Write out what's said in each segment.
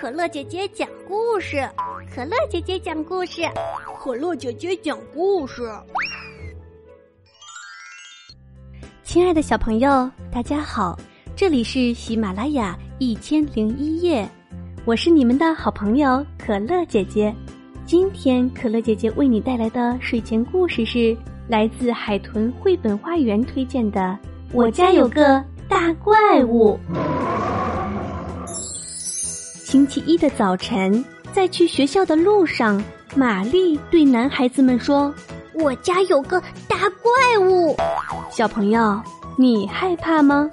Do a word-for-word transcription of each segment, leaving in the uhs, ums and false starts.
可乐姐姐讲故事，可乐姐姐讲故事，可乐姐姐讲故事。亲爱的小朋友，大家好，这里是喜马拉雅一千零一夜，我是你们的好朋友可乐姐姐。今天可乐姐姐为你带来的睡前故事是来自海豚绘本花园推荐的《我家有个大怪物》。星期一的早晨，在去学校的路上，玛丽对男孩子们说：“我家有个大怪物。”小朋友，你害怕吗？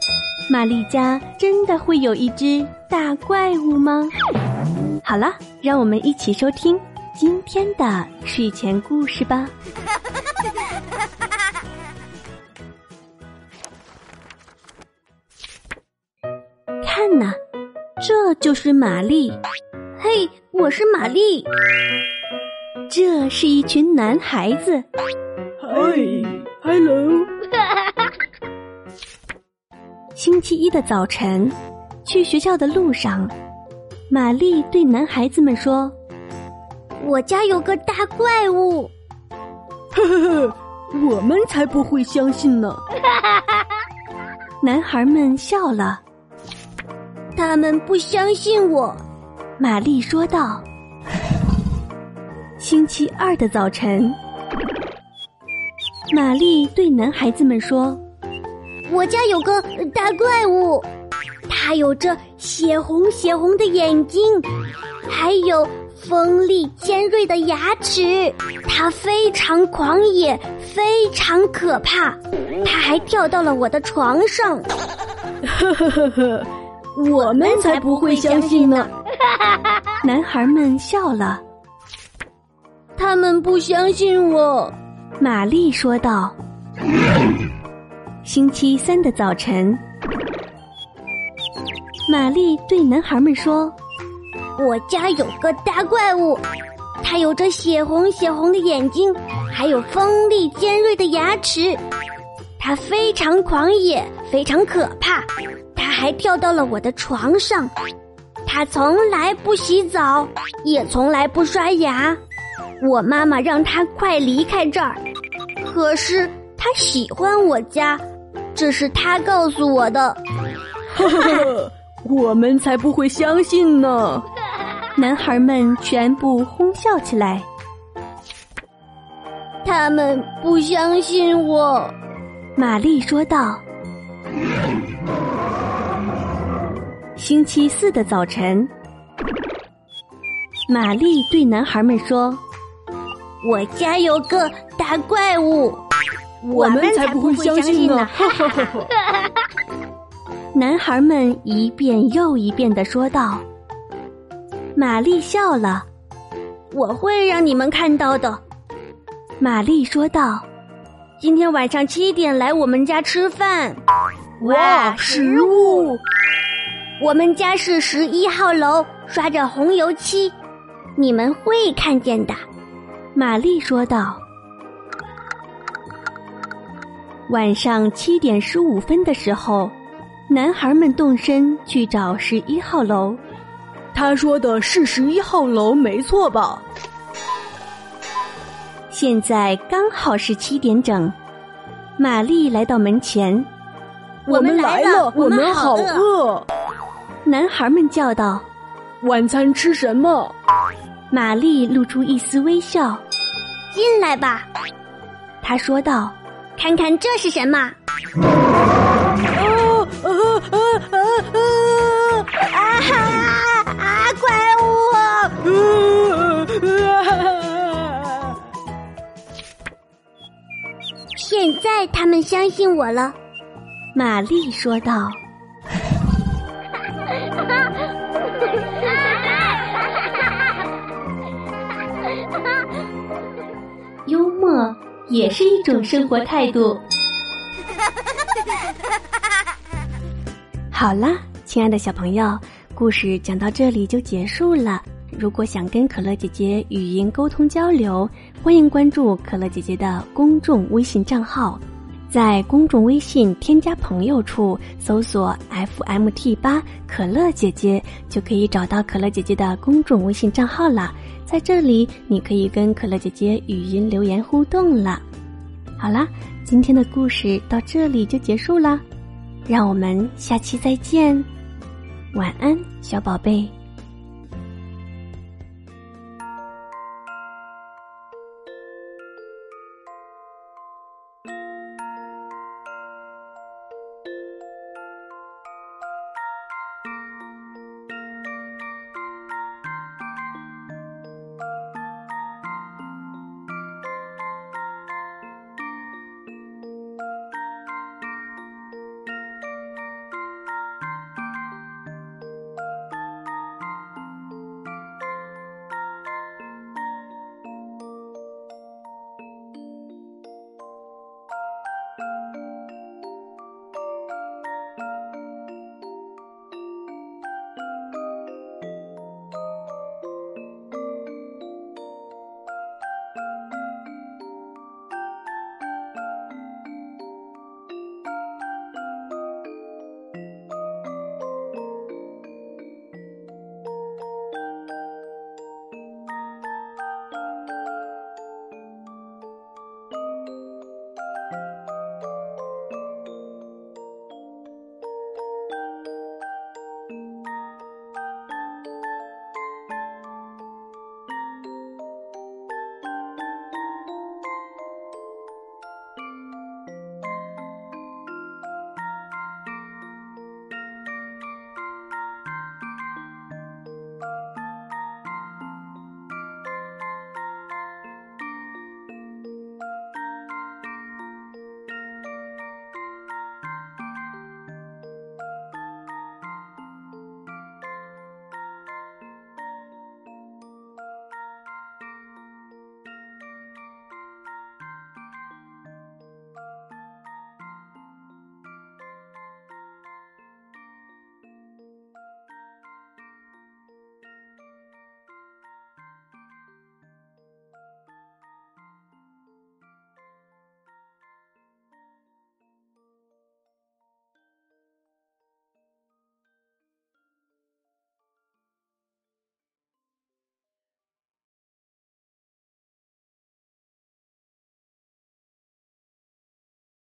玛丽家真的会有一只大怪物吗？好了，让我们一起收听今天的睡前故事吧。看呐、啊，这就是玛丽。嘿，我是玛丽。这是一群男孩子。嗨 ，hello 星期一的早晨，去学校的路上，玛丽对男孩子们说：“我家有个大怪物。”呵呵呵，我们才不会相信呢。男孩们笑了。他们不相信我，玛丽说道。星期二的早晨，玛丽对男孩子们说：“我家有个大怪物，它有着血红血红的眼睛，还有锋利尖锐的牙齿，它非常狂野，非常可怕，它还跳到了我的床上。”呵呵呵呵，我们才不会相信呢。男孩们笑了。他们不相信我，玛丽说道。星期三的早晨，玛丽对男孩们说：“我家有个大怪物，它有着血红血红的眼睛，还有锋利尖锐的牙齿，它非常狂野，非常可怕，还跳到了我的床上，他从来不洗澡，也从来不刷牙。我妈妈让他快离开这儿，可是他喜欢我家，这是他告诉我的。”呵呵，我们才不会相信呢。男孩们全部哄笑起来。他们不相信我，玛丽说道。星期四的早晨，玛丽对男孩们说：“我家有个大怪物，我们才不会相信呢。”男孩们一遍又一遍地说道。玛丽笑了。“我会让你们看到的。”玛丽说道。“今天晚上七点来我们家吃饭。”哇，食物！我们家是十一号楼，刷着红油漆，你们会看见的。”玛丽说道。晚上七点十五分的时候，男孩们动身去找十一号楼。“他说的是十一号楼，没错吧？”现在刚好是七点整。玛丽来到门前。“我们来了，我们好饿！”男孩们叫道。“晚餐吃什么？”玛丽露出一丝微笑。“进来吧。”她说道。“看看这是什么。”哦哦哦哦哦！啊哈啊！怪物！啊！现在他们相信我了，玛丽说道。幽默也是一种生活态度。好啦，亲爱的小朋友，故事讲到这里就结束了。如果想跟可乐姐姐语音沟通交流，欢迎关注可乐姐姐的公众微信账号。在公众微信添加朋友处搜索 F M T 八 可乐姐姐，就可以找到可乐姐姐的公众微信账号了。在这里你可以跟可乐姐姐语音留言互动了。好啦，今天的故事到这里就结束了，让我们下期再见，晚安，小宝贝。